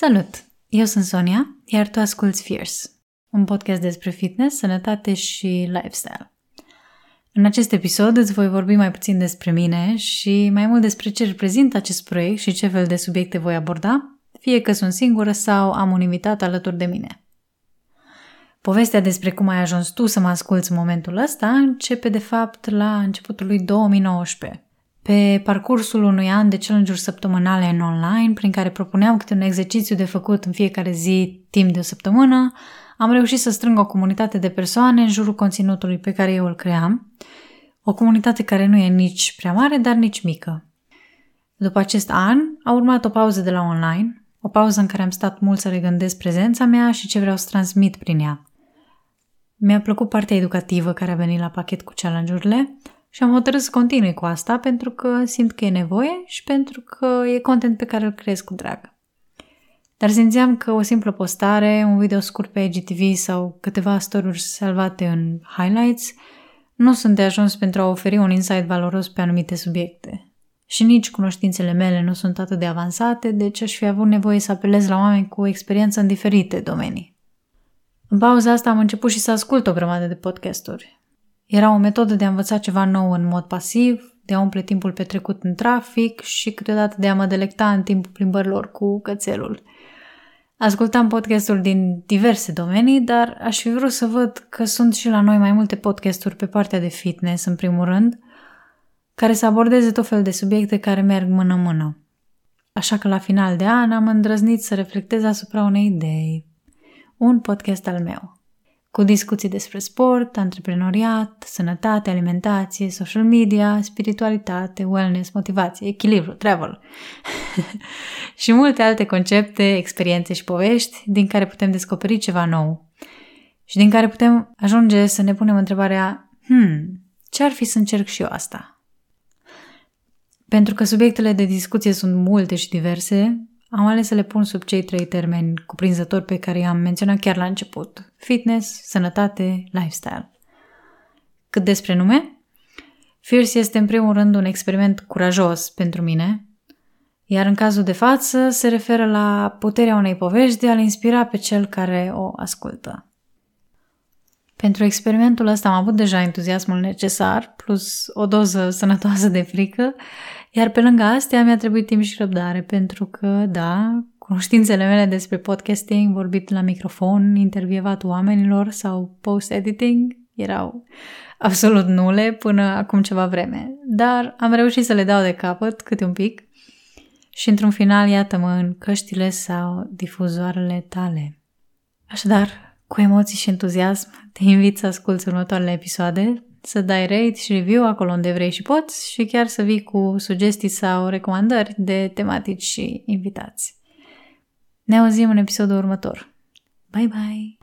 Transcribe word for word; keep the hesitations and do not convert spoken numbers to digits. Salut! Eu sunt Sonia, iar tu asculți Fierce, un podcast despre fitness, sănătate și lifestyle. În acest episod îți voi vorbi mai puțin despre mine și mai mult despre ce reprezintă acest proiect și ce fel de subiecte voi aborda, fie că sunt singură sau am un invitat alături de mine. Povestea despre cum ai ajuns tu să mă asculți în momentul ăsta începe de fapt la începutul lui două mii nouăsprezece. Pe parcursul unui an de challenge-uri săptămânale în online, prin care proponeam câte un exercițiu de făcut în fiecare zi timp de o săptămână, am reușit să strâng o comunitate de persoane în jurul conținutului pe care eu îl cream, o comunitate care nu e nici prea mare, dar nici mică. După acest an, a urmat o pauză de la online, o pauză în care am stat mult să regândesc prezența mea și ce vreau să transmit prin ea. Mi-a plăcut partea educativă care a venit la pachet cu challenge-urile, și am hotărât să continui cu asta pentru că simt că e nevoie și pentru că e content pe care îl creez cu drag. Dar simțeam că o simplă postare, un video scurt pe I G T V sau câteva story-uri salvate în highlights nu sunt de ajuns pentru a oferi un insight valoros pe anumite subiecte. Și nici cunoștințele mele nu sunt atât de avansate, deci aș fi avut nevoie să apelez la oameni cu experiență în diferite domenii. În pauza asta am început și să ascult o grămadă de podcasturi. Era o metodă de a învăța ceva nou în mod pasiv, de a umple timpul petrecut în trafic și câteodată de a mă delecta în timpul plimbărilor cu cățelul. Ascultam podcasturi din diverse domenii, dar aș fi vrut să văd că sunt și la noi mai multe podcasturi pe partea de fitness, în primul rând, care să abordeze tot fel de subiecte care merg mână-mână. Așa că la final de an am îndrăznit să reflectez asupra unei idei. Un podcast al meu. Cu discuții despre sport, antreprenoriat, sănătate, alimentație, social media, spiritualitate, wellness, motivație, echilibru, travel și multe alte concepte, experiențe și povești din care putem descoperi ceva nou și din care putem ajunge să ne punem întrebarea hmm, ce ar fi să încerc și eu asta? Pentru că subiectele de discuție sunt multe și diverse, am ales să le pun sub cei trei termeni cuprinzători pe care i-am menționat chiar la început. Fitness, sănătate, lifestyle. Cât despre nume? Fierce este în primul rând un experiment curajos pentru mine, iar în cazul de față se referă la puterea unei povești de a-l inspira pe cel care o ascultă. Pentru experimentul ăsta am avut deja entuziasmul necesar, plus o doză sănătoasă de frică, iar pe lângă astea mi-a trebuit timp și răbdare, pentru că, da, cunoștințele mele despre podcasting, vorbit la microfon, intervievat oamenilor sau post-editing erau absolut nule până acum ceva vreme. Dar am reușit să le dau de capăt câte un pic și într-un final, iată-mă în căștile sau difuzoarele tale. Așadar, cu emoții și entuziasm, te invit să asculți următoarele episoade, să dai rate și review acolo unde vrei și poți și chiar să vii cu sugestii sau recomandări de tematici și invitați. Ne auzim în episodul următor. Bye bye!